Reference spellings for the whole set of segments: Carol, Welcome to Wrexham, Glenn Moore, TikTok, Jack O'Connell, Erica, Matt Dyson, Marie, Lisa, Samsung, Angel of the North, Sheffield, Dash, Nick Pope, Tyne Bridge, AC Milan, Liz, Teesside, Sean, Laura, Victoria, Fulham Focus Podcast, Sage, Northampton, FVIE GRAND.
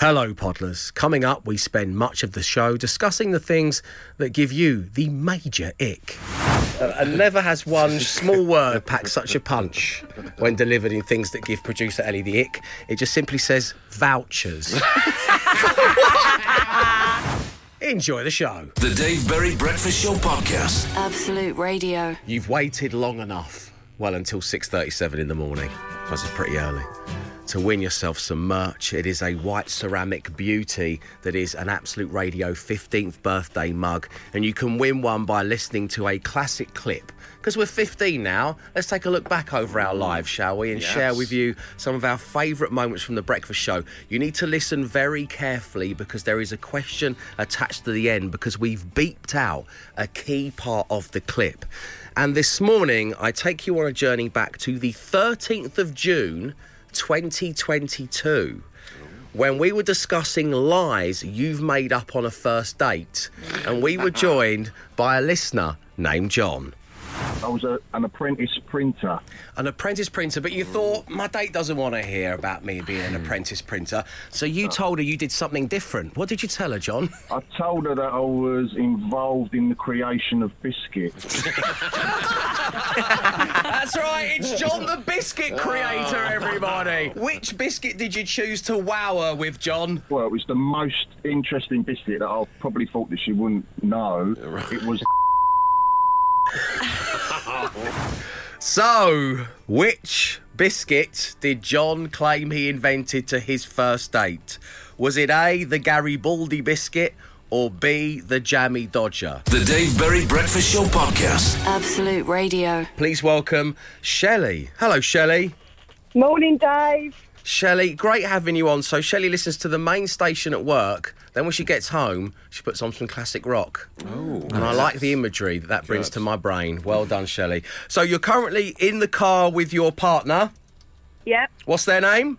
Hello, Podlers. Coming up, we spend much of the show discussing the things that give you the major ick. And never has one small word packed such a punch when delivered in things that give producer Ellie the ick. It just simply says vouchers. Enjoy the show. The Dave Berry Breakfast Show Podcast. Absolute Radio. You've waited long enough. Well, until 6:37 in the morning. Plus, it's pretty early. To win yourself some merch. It is a white ceramic beauty that is an Absolute Radio 15th birthday mug, and you can win one by listening to a classic clip. Because we're 15 now, let's take a look back over our lives, shall we, and share with you some of our favourite moments from The Breakfast Show. You need to listen very carefully because there is a question attached to the end because we've beeped out a key part of the clip. And this morning, I take you on a journey back to the 13th of June, 2022, when we were discussing lies you've made up on a first date, and we were joined by a listener named John. I was an apprentice printer. An apprentice printer, but you thought, my date doesn't want to hear about me being an apprentice printer, so you told her you did something different. What did you tell her, John? I told her that I was involved in the creation of biscuits. That's right, it's John the biscuit creator, everybody. Which biscuit did you choose to wow her with, John? Well, it was the most interesting biscuit that I probably thought that she wouldn't know. It was... So, which biscuit did John claim he invented to his first date? Was it A, the Garibaldi biscuit, or B, the Jammy Dodger? The Dave Berry Breakfast Show Podcast. Absolute Radio. Please welcome Shelley. Hello, Shelley. Morning, Dave. Shelley, great having you on. So Shelley listens to the main station at work. Then when she gets home, she puts on some classic rock. Oh, and nice. I like the imagery that brings to my brain. Well done, Shelley. So you're currently in the car with your partner. Yep. What's their name?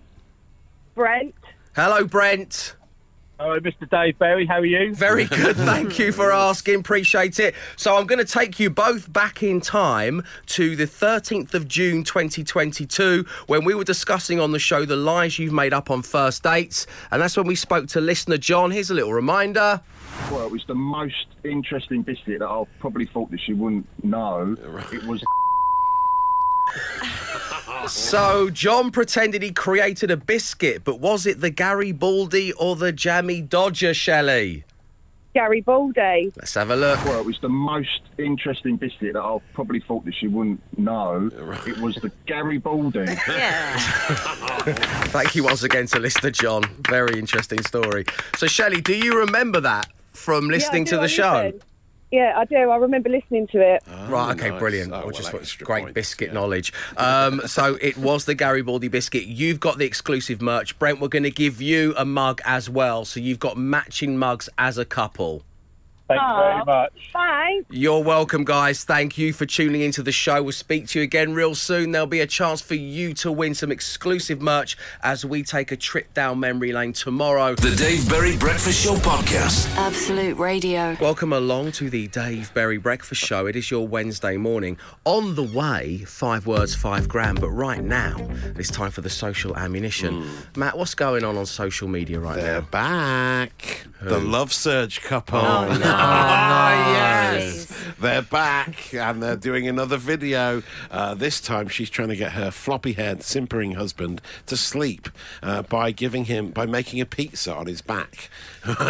Brent. Hello, Brent. Hello, Mr. Dave Berry. How are you? Very good. Thank you for asking. Appreciate it. So I'm going to take you both back in time to the 13th of June 2022 when we were discussing on the show the lies you've made up on first dates. And that's when we spoke to listener John. Here's a little reminder. Well, it was the most interesting biscuit that I probably thought that she wouldn't know. It was... So, John pretended he created a biscuit, but was it the Garibaldi or the Jammy Dodger, Shelley? Garibaldi. Let's have a look. Well, it was the most interesting biscuit that I probably thought that she wouldn't know. It was the Garibaldi. Yeah. Thank you once again to listener John. Very interesting story. So, Shelley, do you remember that from listening to the show? Yeah, I do. I remember listening to it. Oh, right, OK, nice. Brilliant. Oh, just great points. Biscuit knowledge. So it was the Garibaldi biscuit. You've got the exclusive merch. Brent, we're going to give you a mug as well, so you've got matching mugs as a couple. Thanks very much. Bye. You're welcome, guys. Thank you for tuning into the show. We'll speak to you again real soon. There'll be a chance for you to win some exclusive merch as we take a trip down memory lane tomorrow. The Dave Berry Breakfast Show Podcast. Absolute Radio. Welcome along to the Dave Berry Breakfast Show. It is your Wednesday morning. On the way, 5 words, 5 grand. But right now, it's time for the social ammunition. Matt, what's going on social media right now? They're back. Who? The love surge couple. Oh, no. Oh, yes. They're back and they're doing another video. This time she's trying to get her floppy-haired, simpering husband to sleep by making a pizza on his back.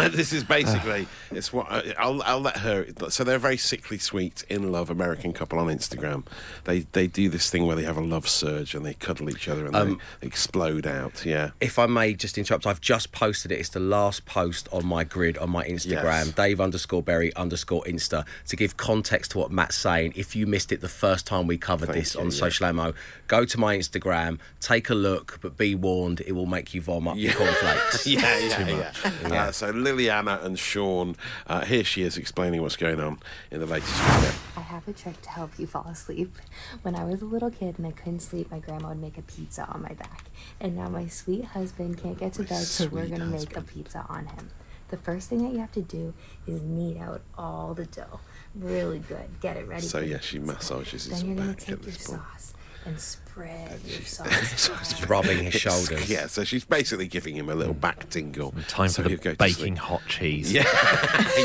This is basically... it's what I'll let her... So they're a very sickly, sweet, in-love American couple on Instagram. They do this thing where they have a love surge and they cuddle each other and they explode out, yeah. If I may just interrupt, I've just posted it. It's the last post on my grid on my Instagram. Yes. Dave_Berry_Insta to give context to what Matt's saying. If you missed it the first time we covered this on Social Ammo, go to my Instagram, take a look, but be warned, it will make you vom up your cornflakes. Yeah. So Liliana and Sean, here she is explaining what's going on in the latest video. I have a trick to help you fall asleep. When I was a little kid and I couldn't sleep, my grandma would make a pizza on my back. And now my sweet husband can't get to bed, so we're going to make a pizza on him. The first thing that you have to do is knead out all the dough. Really good. Get it ready. So, she massages his back at this point. Then you're going to take your sauce and spread your sides, rubbing his shoulders. Yeah, so she's basically giving him a little back tingle. And time so for the baking hot cheese. Yeah,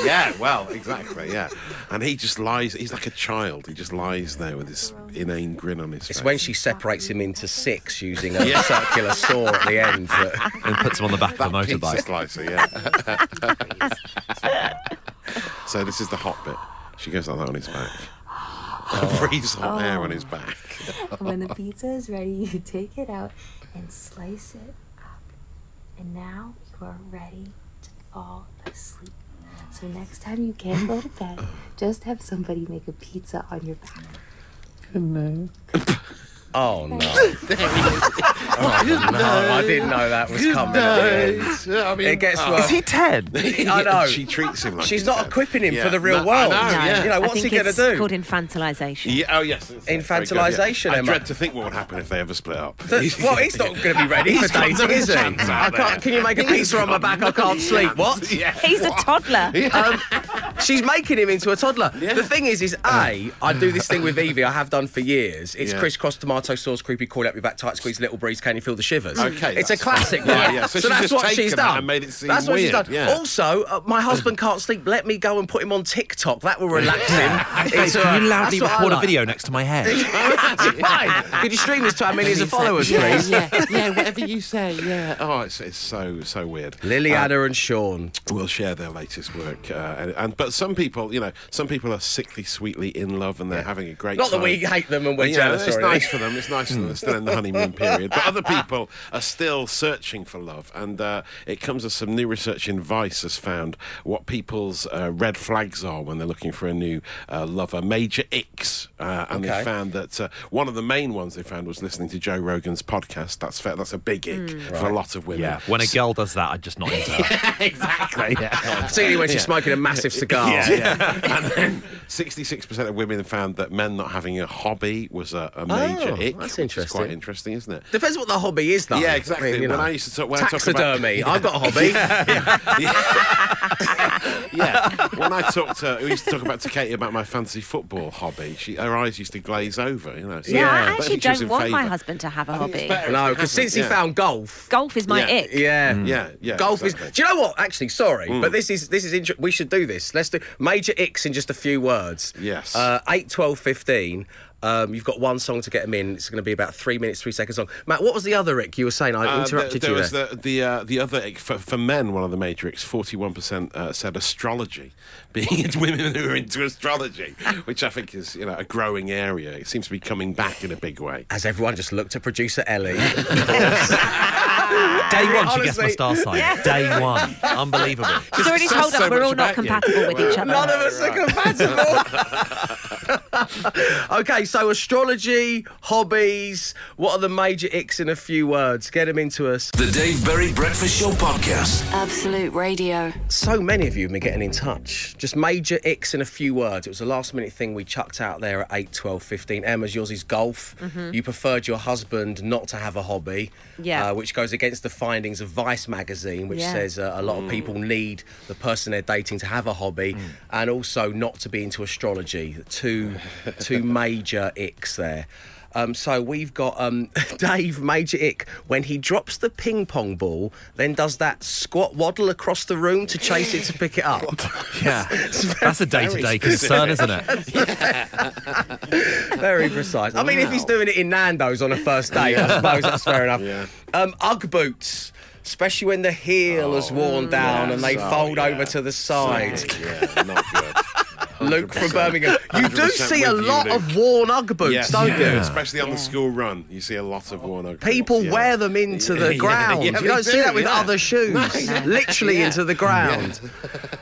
yeah, well, exactly, yeah. And he just lies, he's like a child, he just lies there with this inane grin on his face. It's when she separates him into six using a circular saw at the end. And puts him on the back of a motorbike. Pizza slicer, yeah. So this is the hot bit. She goes like that on his back. Breathes hot air on his back. When the pizza is ready, you take it out and slice it up. And now you are ready to fall asleep. So next time you can go to bed, just have somebody make a pizza on your back. Good night. Oh, no. No. I didn't know that was coming at the end. I mean, it gets worse. Is he 10? I know. She treats him like she's not equipping him for the real world. I know, You know, what's he going to do? It's called infantilisation. Yeah, oh, yes. Infantilisation, Emma. I dread to think what would happen if they ever split up. Well, he's not going to be ready for days, is he? Can you make a pizza on my back? I can't sleep. What? He's a toddler. She's making him into a toddler. The thing is I do this thing with Evie, I have done for years. It's crisscross tomato sauce, creepy, call out your back, tight squeeze, little breeze, can you feel the shivers? Okay, it's a classic, right? Yeah. So that's what she's done. And made it seem that's what weird. She's done. Yeah. Also, my husband can't sleep. Let me go and put him on TikTok. That will relax him. Can you loudly record a video next to my head? Fine. Could you stream this to our millions of followers, please? Yeah, whatever you say. Yeah. Oh, it's so weird. Liliana and Sean will share their latest work, but some people, you know, some people are sickly, sweetly in love, and they're having a great time. Not that we hate them and we're jealous. It's nice for them. It's nice for them. They're still in the honeymoon period. But other people are still searching for love, and it comes as some new research in Vice has found what people's red flags are when they're looking for a new lover, major icks. They found that one of the main ones they found was listening to Joe Rogan's podcast. That's fair. That's a big ick for a lot of women. Yeah. When a girl does that, I'm just not into her. Exactly. Particularly when she's smoking a massive cigar. And then 66% of women found that men not having a hobby was a major ick. That's interesting. It's quite interesting, isn't it? Depends what the hobby is, though. Yeah, exactly. I mean, when I used to talk about taxidermy, I've got a hobby. When we used to talk about to Katie about my fancy football hobby, her eyes used to glaze over, you know. So I actually don't want my husband to have a hobby. No, because since he found golf. Golf is my ick. Golf is. Do you know what? Actually, sorry, but this is interesting. We should do this. Let's do major icks in just a few words. Yes. 8, 12, 15. You've got one song to get them in. It's going to be about 3 minutes, 3 seconds long. Matt, what was the other ick you were saying? I interrupted you there. There was the other ick for men, one of the major icks, 41% said astrology, being into women who are into astrology, which I think is, you know, a growing area. It seems to be coming back in a big way. Has everyone just looked at producer Ellie? Day one, she guessed my star sign. Yeah. Day one. Unbelievable. She's already told us we're all not compatible with each other. None of us are compatible. Okay, so astrology, hobbies, what are the major icks in a few words? Get them into us. The Dave Berry Breakfast Show Podcast. Absolute Radio. So many of you have been getting in touch. Just major icks in a few words. It was a last-minute thing we chucked out there at 8, 12, 15. Emma's, yours is golf. Mm-hmm. You preferred your husband not to have a hobby, which goes against the findings of Vice magazine, which says a lot of people need the person they're dating to have a hobby and also not to be into astrology. Two major icks there. So we've got Dave, major ick, when he drops the ping pong ball, then does that squat waddle across the room to chase it to pick it up. That's a day-to-day concern, isn't it? Very precise. I mean, if he's doing it in Nando's on a first date, I suppose that's fair enough. Yeah. Ugg boots. Especially when the heel is worn down and they fold over to the side. Not good. Luke from Birmingham. You do see a lot of worn Ugg boots, don't you? Yeah. Especially on the school run, you see a lot of worn Ugg boots. People wear them into the ground. You don't see that with other shoes. No. Literally into the ground.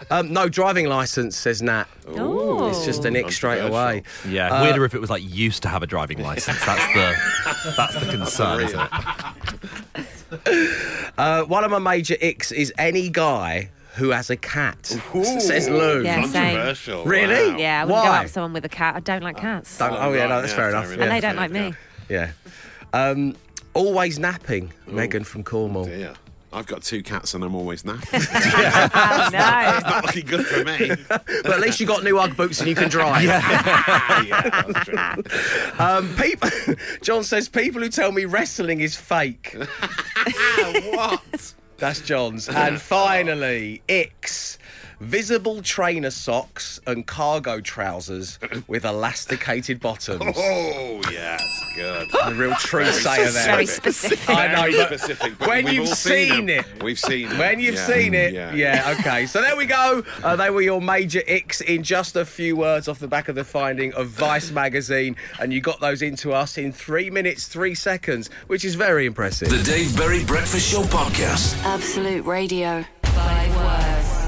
No driving licence, says Nat. Ooh. It's just an ick straight away. Yeah, weirder if it was like used to have a driving licence. That's the concern, isn't it? One of my major icks is any guy who has a cat, says Lou. Yeah, controversial. Same. Really? Wow. Yeah, I wouldn't go out with someone with a cat. I don't like cats. That's fair enough. And they don't like me. Always napping, Megan from Cornwall. Oh, dear. I've got two cats and I'm always napping. That's not looking good for me. But at least you got new Ugg boots and you can drive. Yeah, yeah, that's true. John says, people who tell me wrestling is fake. What? That's John's. And finally, Ix. Visible trainer socks and cargo trousers with elasticated bottoms. Oh, yeah, that's good. The real true sayer there. Very specific. I know, very specific, but when you've seen it. We've seen it. When you've seen it. Yeah, okay. So there we go. They were your major icks in just a few words off the back of the finding of Vice magazine, and you got those into us in 3 minutes, 3 seconds, which is very impressive. The Dave Berry Breakfast Show Podcast. Absolute Radio. 5 words,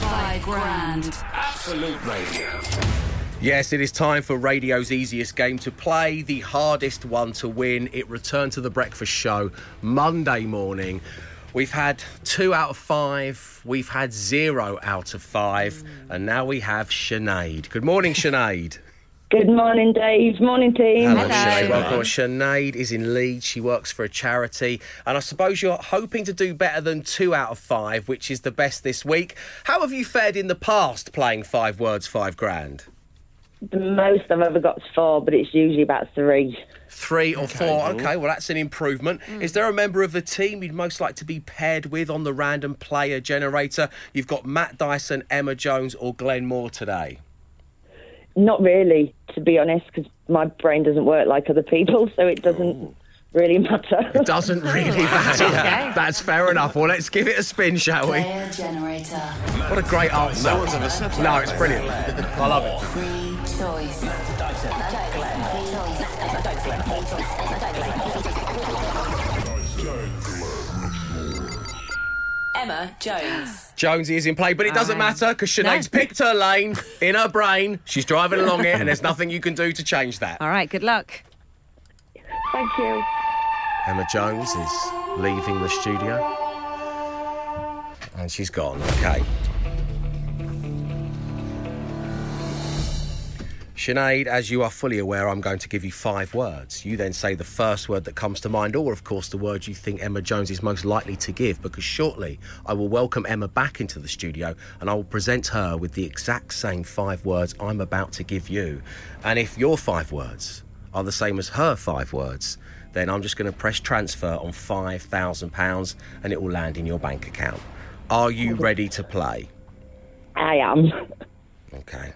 5 grand. Absolute Radio. Yes, it is time for radio's easiest game to play, the hardest one to win. It returned to the breakfast show Monday morning. We've had 2 out of 5. We've had 0 out of 5. And now we have Sinead. Good morning, Sinead. Good morning, Dave. Morning, team. Hello, Sinead. Welcome. Sinead is in Leeds. She works for a charity. And I suppose you're hoping to do better than 2 out of 5, which is the best this week. How have you fared in the past playing 5 words, 5 grand? The most I've ever got is 4, but it's usually about 3. 3 or 4. OK, well, that's an improvement. Is there a member of the team you'd most like to be paired with on the random player generator? You've got Matt Dyson, Emma Jones or Glenn Moore today. Not really, to be honest, because my brain doesn't work like other people, so it doesn't really matter. It doesn't really matter. Okay. That's fair enough. Well, let's give it a spin, shall we? Player generator. What a great answer. No one's ever said that. No, it's brilliant. I love it. Free choice. Emma Jones. Jonesy is in play, but it doesn't matter because Sinead's picked her lane in her brain. She's driving along it, and there's nothing you can do to change that. All right, good luck. Thank you. Emma Jones is leaving the studio. And she's gone, OK. Sinead, as you are fully aware, I'm going to give you 5 words. You then say the first word that comes to mind, or, of course, the word you think Emma Jones is most likely to give, because shortly I will welcome Emma back into the studio and I will present her with the exact same 5 words I'm about to give you. And if your 5 words are the same as her 5 words, then I'm just going to press transfer on £5,000 and it will land in your bank account. Are you ready to play? I am. OK.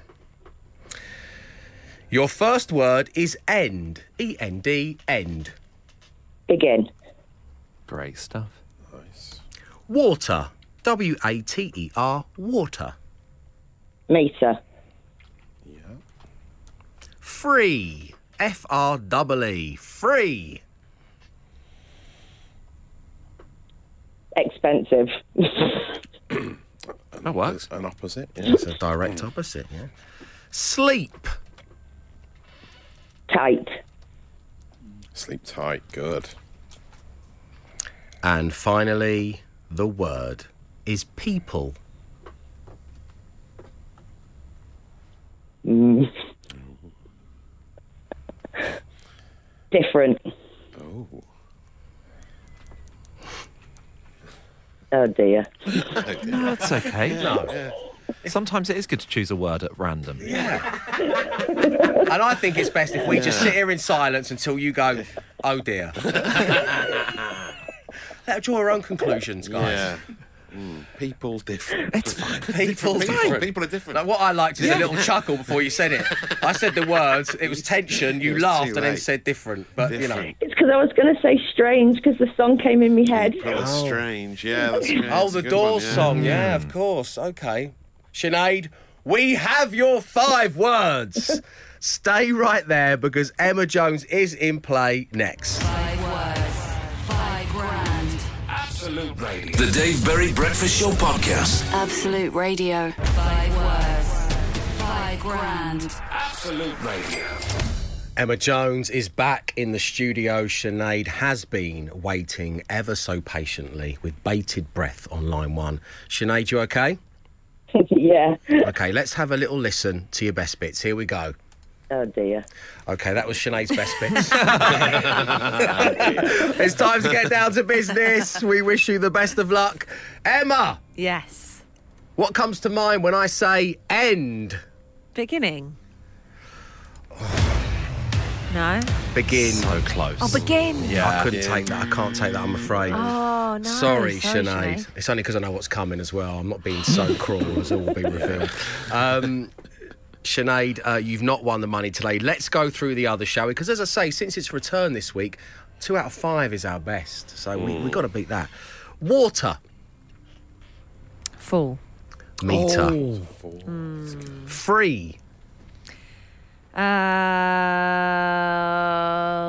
Your first word is end. E-N-D, end. Begin. Great stuff. Nice. Water. W-A-T-E-R, water. Meter. Yeah. Free. F-R-E-E, free. Expensive. That works. An opposite. Yeah. It's a direct opposite, yeah. Sleep. Tight. Sleep tight, good. And finally, the word is people. Different. Oh. Oh, dear. No, that's okay. No. Yeah. Sometimes it is good to choose a word at random. Yeah. And I think it's best if we just sit here in silence until you go, oh, dear. Let her draw her own conclusions, guys. Yeah. People different. It's fine. People different. People are different. Like, what I liked is a little chuckle before you said it. I said the words, it was tension, you laughed and then said different. But, you know. It's because I was going to say strange because the song came in my head. Oh, strange, yeah. That's, that's the Doors song, yeah, of course. OK. Sinead, we have your 5 words. Stay right there because Emma Jones is in play next. 5 words, 5 grand. Absolute Radio. The Dave Berry Breakfast Show Podcast. Absolute Radio. 5 words, 5 grand. Absolute Radio. Emma Jones is back in the studio. Sinead has been waiting ever so patiently with bated breath on line one. Sinead, you OK? Yeah. OK, let's have a little listen to your best bits. Here we go. Oh, dear. OK, that was Sinead's best bits. It's time to get down to business. We wish you the best of luck. Emma. Yes. What comes to mind when I say end? Beginning. No. Begin. So close. Oh, begin. Yeah, I couldn't take that. I can't take that, I'm afraid. Oh, no. Sorry, Sinead. It's only because I know what's coming as well. I'm not being so cruel, as all will be revealed. Sinead, you've not won the money today. Let's go through the other, shall we? Because, as I say, since it's returned this week, 2 out of 5 is our best. So we've got to beat that. Water. Full. Meter. Oh. Free.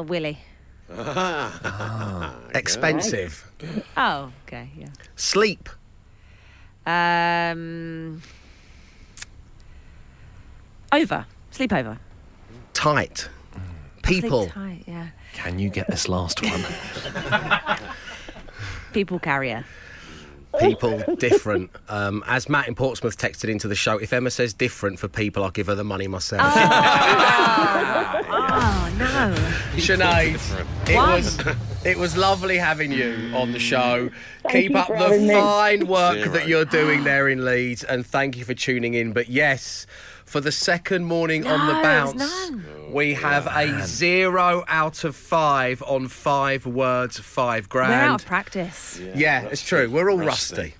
Willy. Expensive. Oh, okay, yeah. Sleep. Over. Sleepover. Tight. People. Sleep tight, yeah. Can you get this last one? People carrier. People different. As Matt in Portsmouth texted into the show, if Emma says different for people, I'll give her the money myself. Oh, oh no. Sinead, it was lovely having you on the show. Keep up the fine work that you're doing there in Leeds, and thank you for tuning in. But yes, for the second morning on the bounce, we have a 0 out of 5 on 5 words, £5,000. We're out of practice. Yeah, it's true. We're all rusty.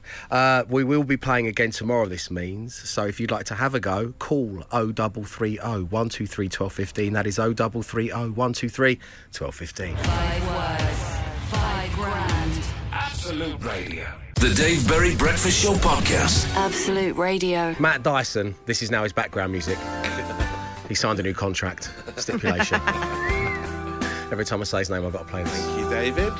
We will be playing again tomorrow, this means. So if you'd like to have a go, call 0330 123 1215. That is 0330 123 1215. 5 words, £5,000. Absolute Radio. The Dave Berry Breakfast Show Podcast. Absolute Radio. Matt Dyson, this is now his background music. He signed a new contract. Stipulation. Every time I say his name, I've got to play this. Thank you, David.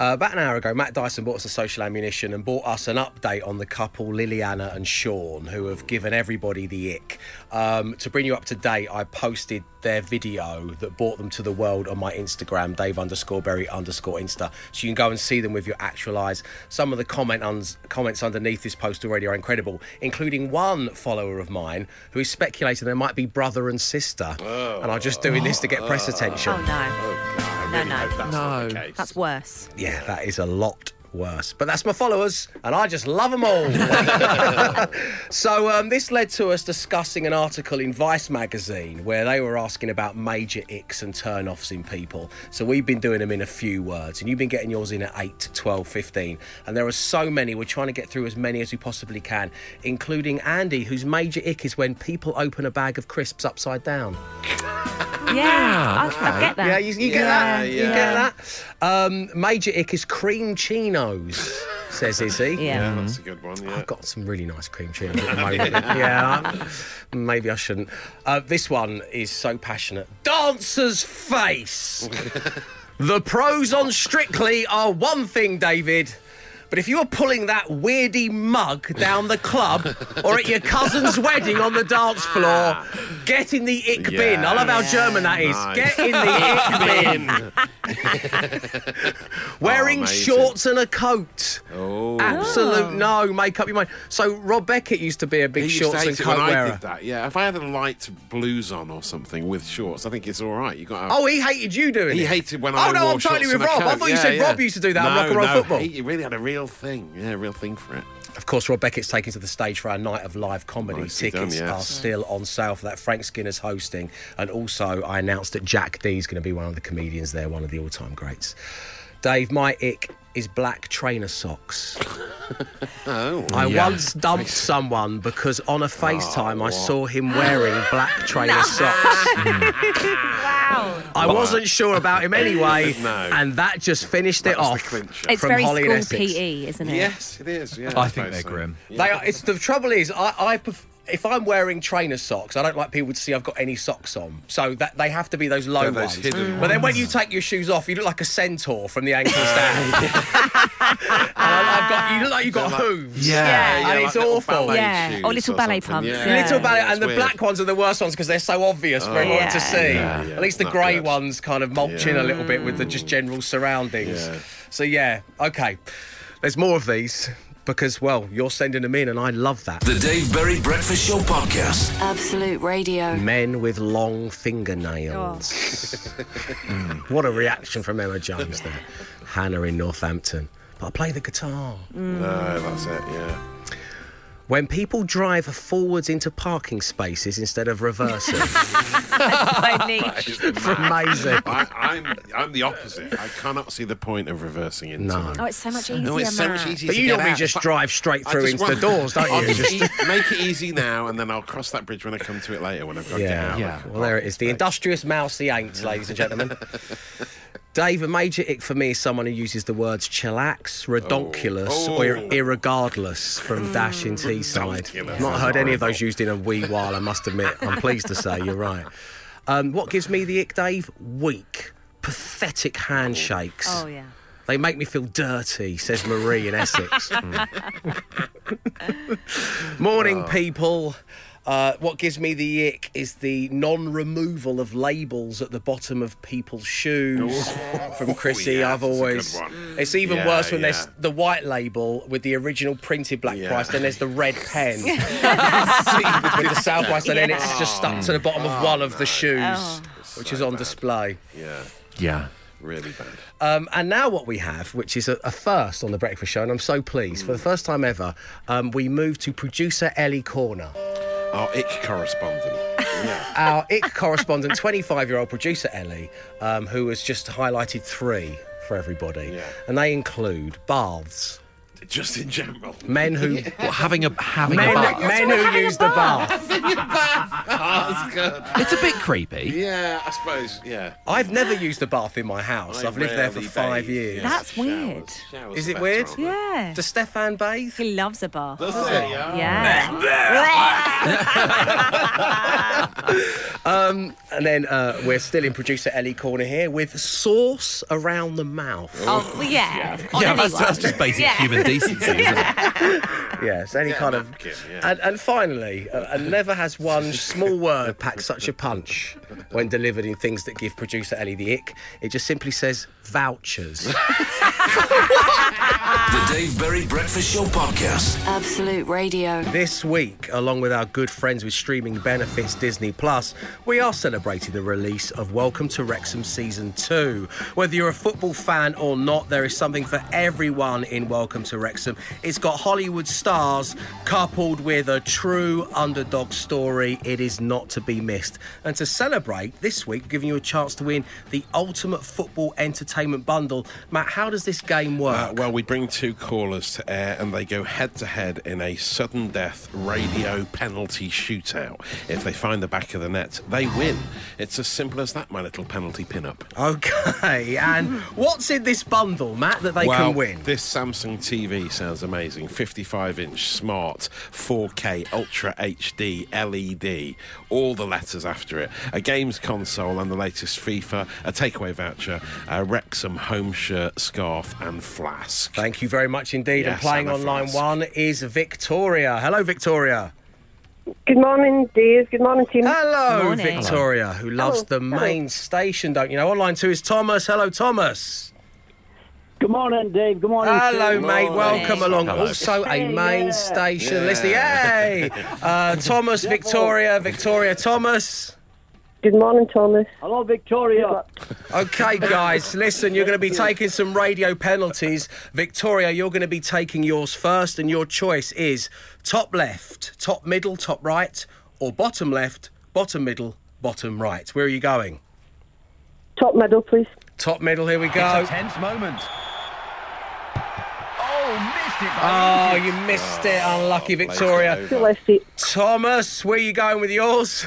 About an hour ago, Matt Dyson bought us a social ammunition and bought us an update on the couple Liliana and Sean, who have given everybody the ick. To bring you up to date, I posted their video that brought them to the world on my Instagram, Dave_Berry_Insta. So you can go and see them with your actual eyes. Some of the comments underneath this post already are incredible, including one follower of mine who is speculating they might be brother and sister. Oh, and I'm just doing this to get press attention. Oh, no. Oh, really no, that's worse. Yeah, that is a lot worse. But that's my followers, and I just love them all. So this led to us discussing an article in Vice magazine where they were asking about major icks and turn-offs in people. So we've been doing them in a few words, and you've been getting yours in at 8, 12, 15. And there are so many. We're trying to get through as many as we possibly can, including Andy, whose major ick is when people open a bag of crisps upside down. Yeah, I get that. Yeah, you get that. Yeah. You get that. Major ick is cream chinos, says Izzy. Yeah, that's a good one. Yeah. I've got some really nice cream chinos at the moment. Yeah, maybe I shouldn't. This one is so passionate. Dancer's face. The pros on Strictly are one thing, David. But if you were pulling that weirdy mug down the club or at your cousin's wedding on the dance floor, get in the ick bin. I love how German that is. Nice. Get in the ick bin. Wearing shorts and a coat. Oh. Absolute no. Make up your mind. So Rob Beckett used to be a big shorts and coat wearer. I did that, yeah. If I had a light blues on or something with shorts, I think it's all right. You got. Oh, he hated you doing it? He hated when I wore shorts. Oh, no, I'm totally with Rob. I thought you said Rob used to do that on Rock and Roll Football. He really had a real thing. Yeah, real thing for it. Of course, Rob Beckett's taken to the stage for our night of live comedy. Tickets are still on sale for that. Frank Skinner's hosting. And also, I announced that Jack D's going to be one of the comedians there, one of the all-time greats. Dave, my ick is black trainer socks. I once dumped someone because on a FaceTime I saw him wearing black trainer socks. Wow. I wasn't sure about him anyway, and that just finished it off. It's very school PE, isn't it? Yes, it is. Yeah, I think they're grim. Yeah. They are. The trouble is, if I'm wearing trainer socks, I don't like people to see I've got any socks on. So that they have to be those low ones. Hidden but then when you take your shoes off, you look like a centaur from the ankles down. You look like you've got hooves. Yeah. And it's like awful. Yeah. Or little ballet pumps. Yeah. Yeah. Little ballet. And the black ones are the worst ones because they're so obvious for everyone to see. Yeah. At least the grey ones kind of mulch in a little bit with the just general surroundings. Yeah. So, okay. There's more of these. because, well, you're sending them in and I love that. The Dave Berry Breakfast Show Podcast. Absolute Radio. Men with long fingernails. Oh. What a reaction from Emma Jones there. Hannah in Northampton. But I play the guitar. No, that's it, yeah. When people drive forwards into parking spaces instead of reversing. Amazing. I'm the opposite. I cannot see the point of reversing into them. Oh, it's so much easier. No, it's so much easier. But you normally just drive straight through into the doors, don't you? Make it easy now, and then I'll cross that bridge when I come to it later when I've got to get out. Yeah. Well, there it is. The industrious mouse, the ain't, ladies and gentlemen. Dave, a major ick for me is someone who uses the words chillax, redonkulous, or irregardless from Dash in Teesside. Not heard any of those used in a wee while, I must admit. I'm pleased to say, you're right. What gives me the ick, Dave? Weak, pathetic handshakes. Oh, yeah. They make me feel dirty, says Marie in Essex. Morning, people. What gives me the ick is the non-removal of labels at the bottom of people's shoes. From Chrissy, I've always... It's even worse when there's the white label with the original printed black price, then there's the red pen with the South West, and then it's just stuck to the bottom of one of the shoes, which is on display. Yeah. Yeah. Really bad. And now what we have, which is a first on The Breakfast Show, and I'm so pleased, for the first time ever, we moved to producer Ellie Corner. Our ick correspondent. Yeah. Our ick correspondent, 25-year-old producer Ellie, who has just highlighted three for everybody. Yeah. And they include baths. Just in general. Men who... Well, having a bath. Men who use the bath. Having a bath. Oh, that's good. It's a bit creepy. Yeah, I suppose, yeah. I've never used the bath in my house. I've lived there for 5 years. That's weird. Showers is it weird? Yeah. Does Stefan bathe? He loves a bath. Does he? Yeah. And then we're still in producer Ellie Corner here with sauce around the mouth. Oh, yeah, that's just basic human decency. Yes, any kind of... Napkin, and finally, and never has one small word packed such a punch when delivered in things that give producer Ellie the ick. It just simply says vouchers. The Dave Berry Breakfast Show Podcast. Absolute Radio. This week, along with our good friends with streaming benefits Disney Plus, we are celebrating the release of Welcome to Wrexham Season 2. Whether you're a football fan or not, there is something for everyone in Welcome to Wrexham. It's got Hollywood stars coupled with a true underdog story. It is not to be missed. And to celebrate this week, giving you a chance to win the ultimate football entertainment bundle. Matt, how does this game work? Well, we bring two callers to air and they go head to head in a sudden death radio penalty shootout. If they find the back of the net, they win. It's as simple as that, my little penalty pin-up. Okay, and what's in this bundle, Matt, that they can win? This Samsung TV sounds amazing. 55-inch smart 4K Ultra HD LED, all the letters after it, a games console and the latest FIFA, a takeaway voucher, a Wrexham home shirt, scarf and flask. Thank you very much indeed. Yes, and playing on line one is Victoria. Hello, Victoria. Good morning, dears. Good morning, team. Hello, morning. Victoria, who loves the main station, don't you know? On line two is Thomas. Hello, Thomas. Good morning, Dave. Good morning. Hello, mate. Welcome along. Hello. Also a main station listener. Yay! Thomas, Victoria, Victoria, Thomas. Good morning, Thomas. Hello, Victoria. OK, guys, listen, you're going to be taking some radio penalties. Victoria, you're going to be taking yours first, and your choice is top left, top middle, top right, or bottom left, bottom middle, bottom right. Where are you going? Top middle, please. Top middle, here we go. It's a tense moment. Oh, you missed it. Unlucky, Victoria. Thomas, where are you going with yours?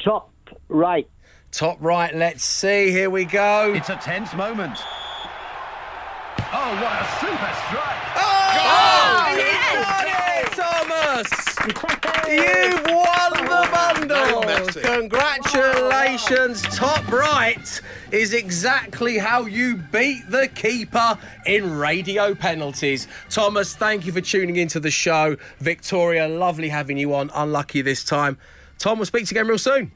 Top right. Top right, let's see. Here we go. It's a tense moment. Oh, what a super strike. Oh, yes! Thomas! You've won the bundle! Congratulations! Top right is exactly how you beat the keeper in radio penalties. Thomas, thank you for tuning into the show. Victoria, lovely having you on. Unlucky this time. Tom, we'll speak to you again real soon.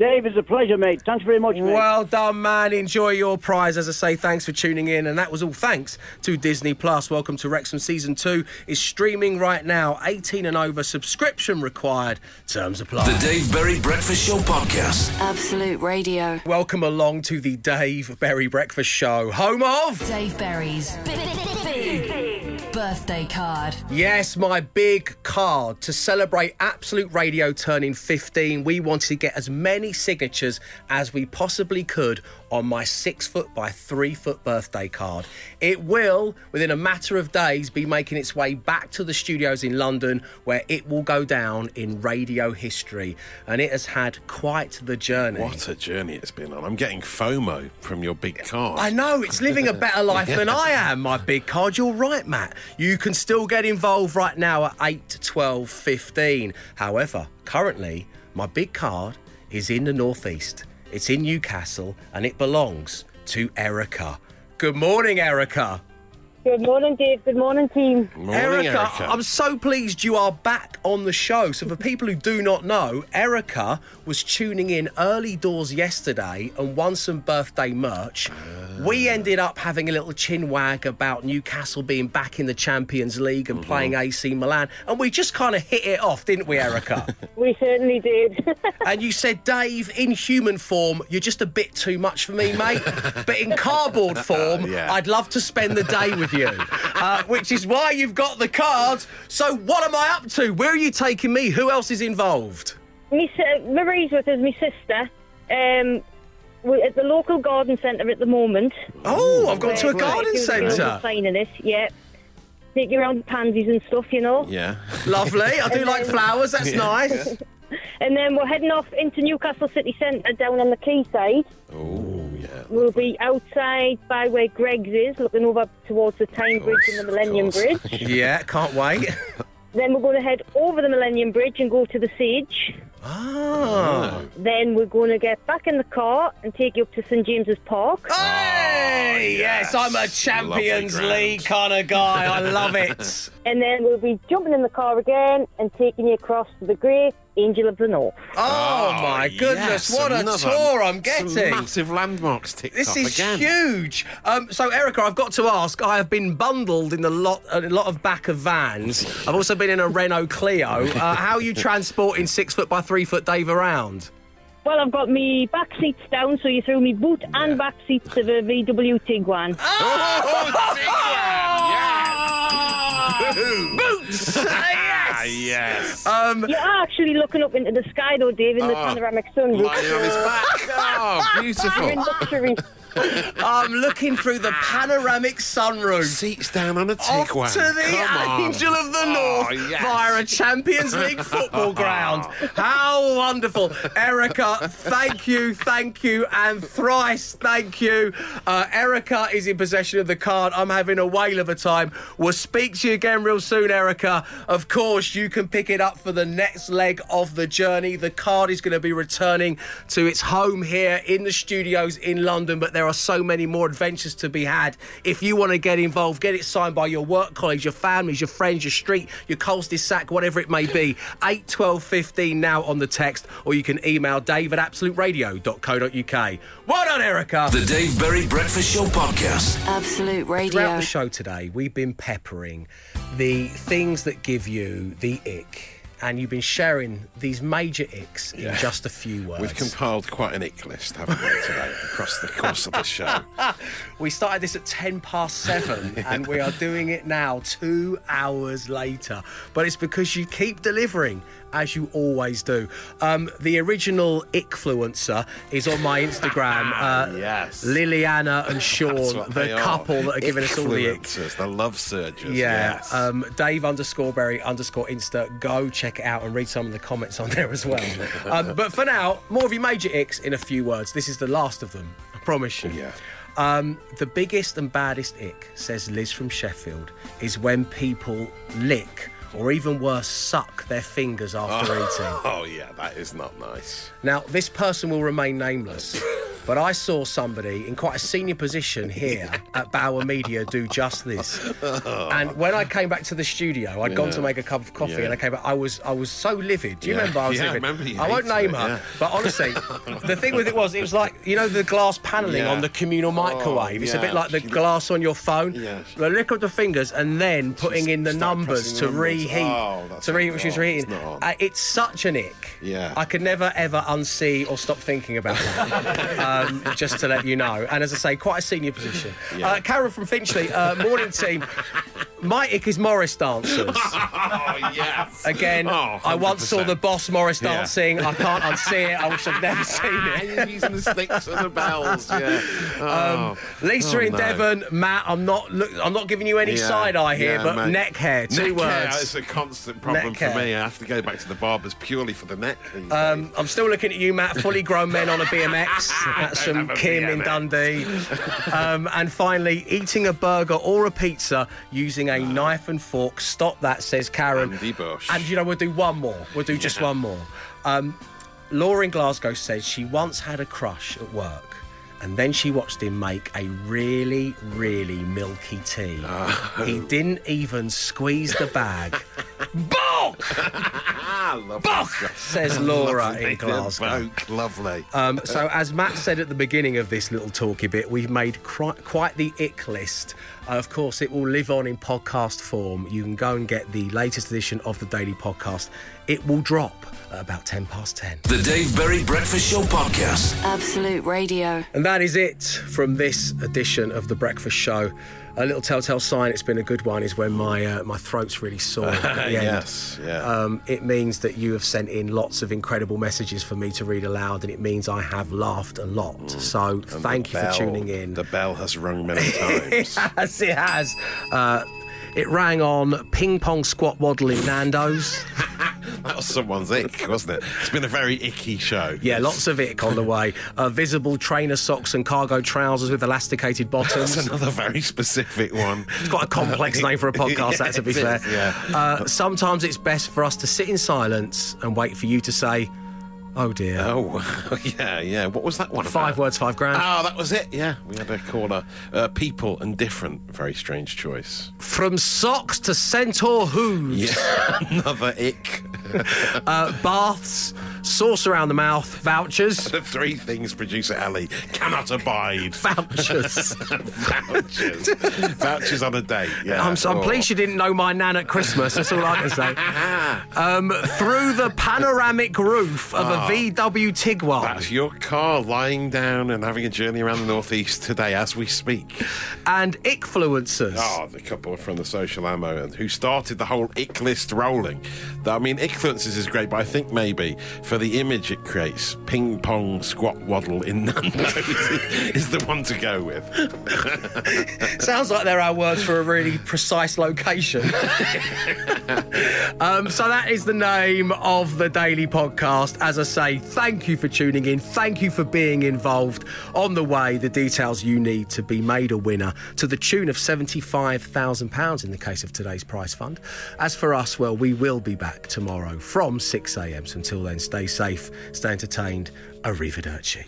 Dave, it's a pleasure, mate. Thanks very much, mate. Well done, man. Enjoy your prize. As I say, thanks for tuning in. And that was all thanks to Disney+. Welcome to Wrexham Season 2 is streaming right now. 18 and over. Subscription required. Terms apply. The Dave Berry Breakfast Show Podcast. Absolute Radio. Welcome along to the Dave Berry Breakfast Show. Home of... Dave Berry's big birthday card. Yes, my big card. To celebrate Absolute Radio turning 15, we wanted to get as many signatures as we possibly could on my 6-foot by 3-foot birthday card. It will, within a matter of days, be making its way back to the studios in London, where it will go down in radio history. And it has had quite the journey. What a journey it's been on. I'm getting FOMO from your big card. I know, it's living a better life than I am, my big card. You're right, Matt. You can still get involved right now at 8, 12, 15. However, currently, my big card is in the northeast. It's in Newcastle, and it belongs to Erica. Good morning, Erica. Good morning, Dave. Good morning, team. Morning, Erica. I'm so pleased you are back on the show. So for people who do not know, Erica was tuning in early doors yesterday and won some birthday merch. We ended up having a little chinwag about Newcastle being back in the Champions League and playing AC Milan. And we just kind of hit it off, didn't we, Erica? We certainly did. And you said, Dave, in human form, you're just a bit too much for me, mate. But in cardboard form, I'd love to spend the day with you, which is why you've got the cards. So what am I up to? Where are you taking me? Who else is involved? Marie's with us, my sister. We're at the local garden centre at the moment. Oh, I've gone to a garden centre. Signing it, yeah. Take you around pansies and stuff, you know. Yeah. Lovely. I do like flowers. That's nice. Yeah. And then we're heading off into Newcastle City Centre down on the quayside. Oh, yeah. We'll be outside by where Greggs is, looking over towards the Tyne Bridge and the Millennium Bridge. Yeah, can't wait. Then we're going to head over the Millennium Bridge and go to the Sage. Ah. Then we're going to get back in the car and take you up to St James's Park. Hey, yes, I'm a Champions League kind of guy. I love it. And then we'll be jumping in the car again and taking you across to the Grey Angel of the North. Oh my goodness, yes, what a tour I'm getting. Some massive landmarks ticked off again. This is huge. So, Erica, I've got to ask, I have been bundled in a lot of back of vans. I've also been in a Renault Clio. How are you transporting 6-foot by 3-foot Dave around? Well, I've got me back seats down, so you threw me boot and back seats to the VW Tiguan. Oh, Tiguan! Yes! Boots! Yes. You're actually looking up into the sky, though, Dave, in the panoramic sunroof. Lying on his back. Oh, beautiful. You're in luxury. I'm looking through the panoramic sunroof. Seats down on a Tiguan. Off to the Angel of the North via a Champions League football ground. How wonderful. Erica, thank you, and thrice thank you. Erica is in possession of the card. I'm having a whale of a time. We'll speak to you again real soon, Erica. Of course, you can pick it up for the next leg of the journey. The card is going to be returning to its home here in the studios in London, but there are so many more adventures to be had. If you want to get involved, get it signed by your work colleagues, your families, your friends, your street, your Colstis sack, whatever it may be. 8, 12, 15 now on the text, or you can email dave@absoluteradio.co.uk. Well done, Erica. The Dave Berry Breakfast Show Podcast. Absolute Radio. Throughout the show today, we've been peppering the things that give you the ick. And you've been sharing these major icks in just a few words. We've compiled quite an ick list, haven't we, today, across the course of the show. We started this at 7:10, and we are doing it now, 2 hours later. But it's because you keep delivering, as you always do. The original ickfluencer is on my Instagram. Yes. Liliana and Sean, the couple that are giving us all the ick. The love surges. Yeah. Yes. Dave_Berry_Insta. Go check it out and read some of the comments on there as well. But for now, more of your major icks in a few words. This is the last of them, I promise you. Yeah. The biggest and baddest ick, says Liz from Sheffield, is when people lick, or even worse, suck their fingers after eating. Oh, yeah, that is not nice. Now, this person will remain nameless. But I saw somebody in quite a senior position here at Bauer Media do just this. And when I came back to the studio, I'd gone to make a cup of coffee, and I came back. I was so livid. Do you remember? I was livid. I won't name her, but honestly, the thing with it was like, you know, the glass panelling on the communal microwave. It's a bit like the glass on your phone. The lick of the fingers, and then putting in the numbers to reheat. Which is reheating. It's such an ick. I could never ever unsee or stop thinking about that. Just to let you know. And as I say, quite a senior position. Carol from Finchley, morning team. My ick is Morris dancers. Again, I once saw the boss Morris dancing. I can't unsee it. I wish I'd never seen it. Using the sticks and the bells. Lisa in Devon, Matt. I'm not giving you any side eye here, but mate. Neck hair. Two words. It's a constant problem for me. I have to go back to the barbers purely for the neck. I'm still looking at you, Matt. Fully grown men on a BMX. That's from Kim in Dundee. And finally, eating a burger or a pizza using a knife and fork. Stop that, says Karen. Andy Bush. And, you know, we'll do one more. We'll do just one more. Laura in Glasgow says she once had a crush at work, and then she watched him make a really, really milky tea. He didn't even squeeze the bag. Bock! Bock! Says Laura in Glasgow. Lovely. So, as Matt said at the beginning of this little talky bit, we've made quite the ick list. Of course, it will live on in podcast form. You can go and get the latest edition of the Daily Podcast. It will drop at about 10 past 10. The Dave Berry Breakfast Show Podcast. Absolute Radio. And that is it from this edition of The Breakfast Show. A little telltale sign it's been a good one is when my my throat's really sore at the end. It means that you have sent in lots of incredible messages for me to read aloud, and it means I have laughed a lot. So thank you for tuning in. The bell has rung many times. Yes, it has. It rang on ping-pong squat waddle in Nando's. That was someone's ick, wasn't it? It's been a very icky show. Yeah, lots of ick on the way. Visible trainer socks and cargo trousers with elasticated bottoms. That's another very specific one. It's quite a complex name for a podcast, that, to be fair. Sometimes it's best for us to sit in silence and wait for you to say, oh, dear. Oh, yeah. What was that one about? 5 words, 5 grand. Oh, that was it, yeah. We had a caller. People and different. Very strange choice. From socks to centaur hooves. Yeah, another ick. Baths, sauce around the mouth, vouchers. The three things producer Ellie cannot abide. Vouchers. Vouchers on a date, yeah. I'm pleased you didn't know my nan at Christmas. That's all I can say. Through the panoramic roof of a VW Tiguan. That's your car lying down and having a journey around the northeast today as we speak. And ickfluencers. The couple from the Social Ammo who started the whole ick list rolling. I mean, ickfluencers is great, but I think maybe for the image it creates, ping pong squat waddle in Nando's is the one to go with. Sounds like there are words for a really precise location. So that is the name of the Daily Podcast. As I say, thank you for tuning in. Thank you for being involved. On the way, the details you need to be made a winner to the tune of £75,000 in the case of today's prize fund. As for us, well, we will be back tomorrow from 6 a.m. So until then, stay safe, stay entertained. Arrivederci.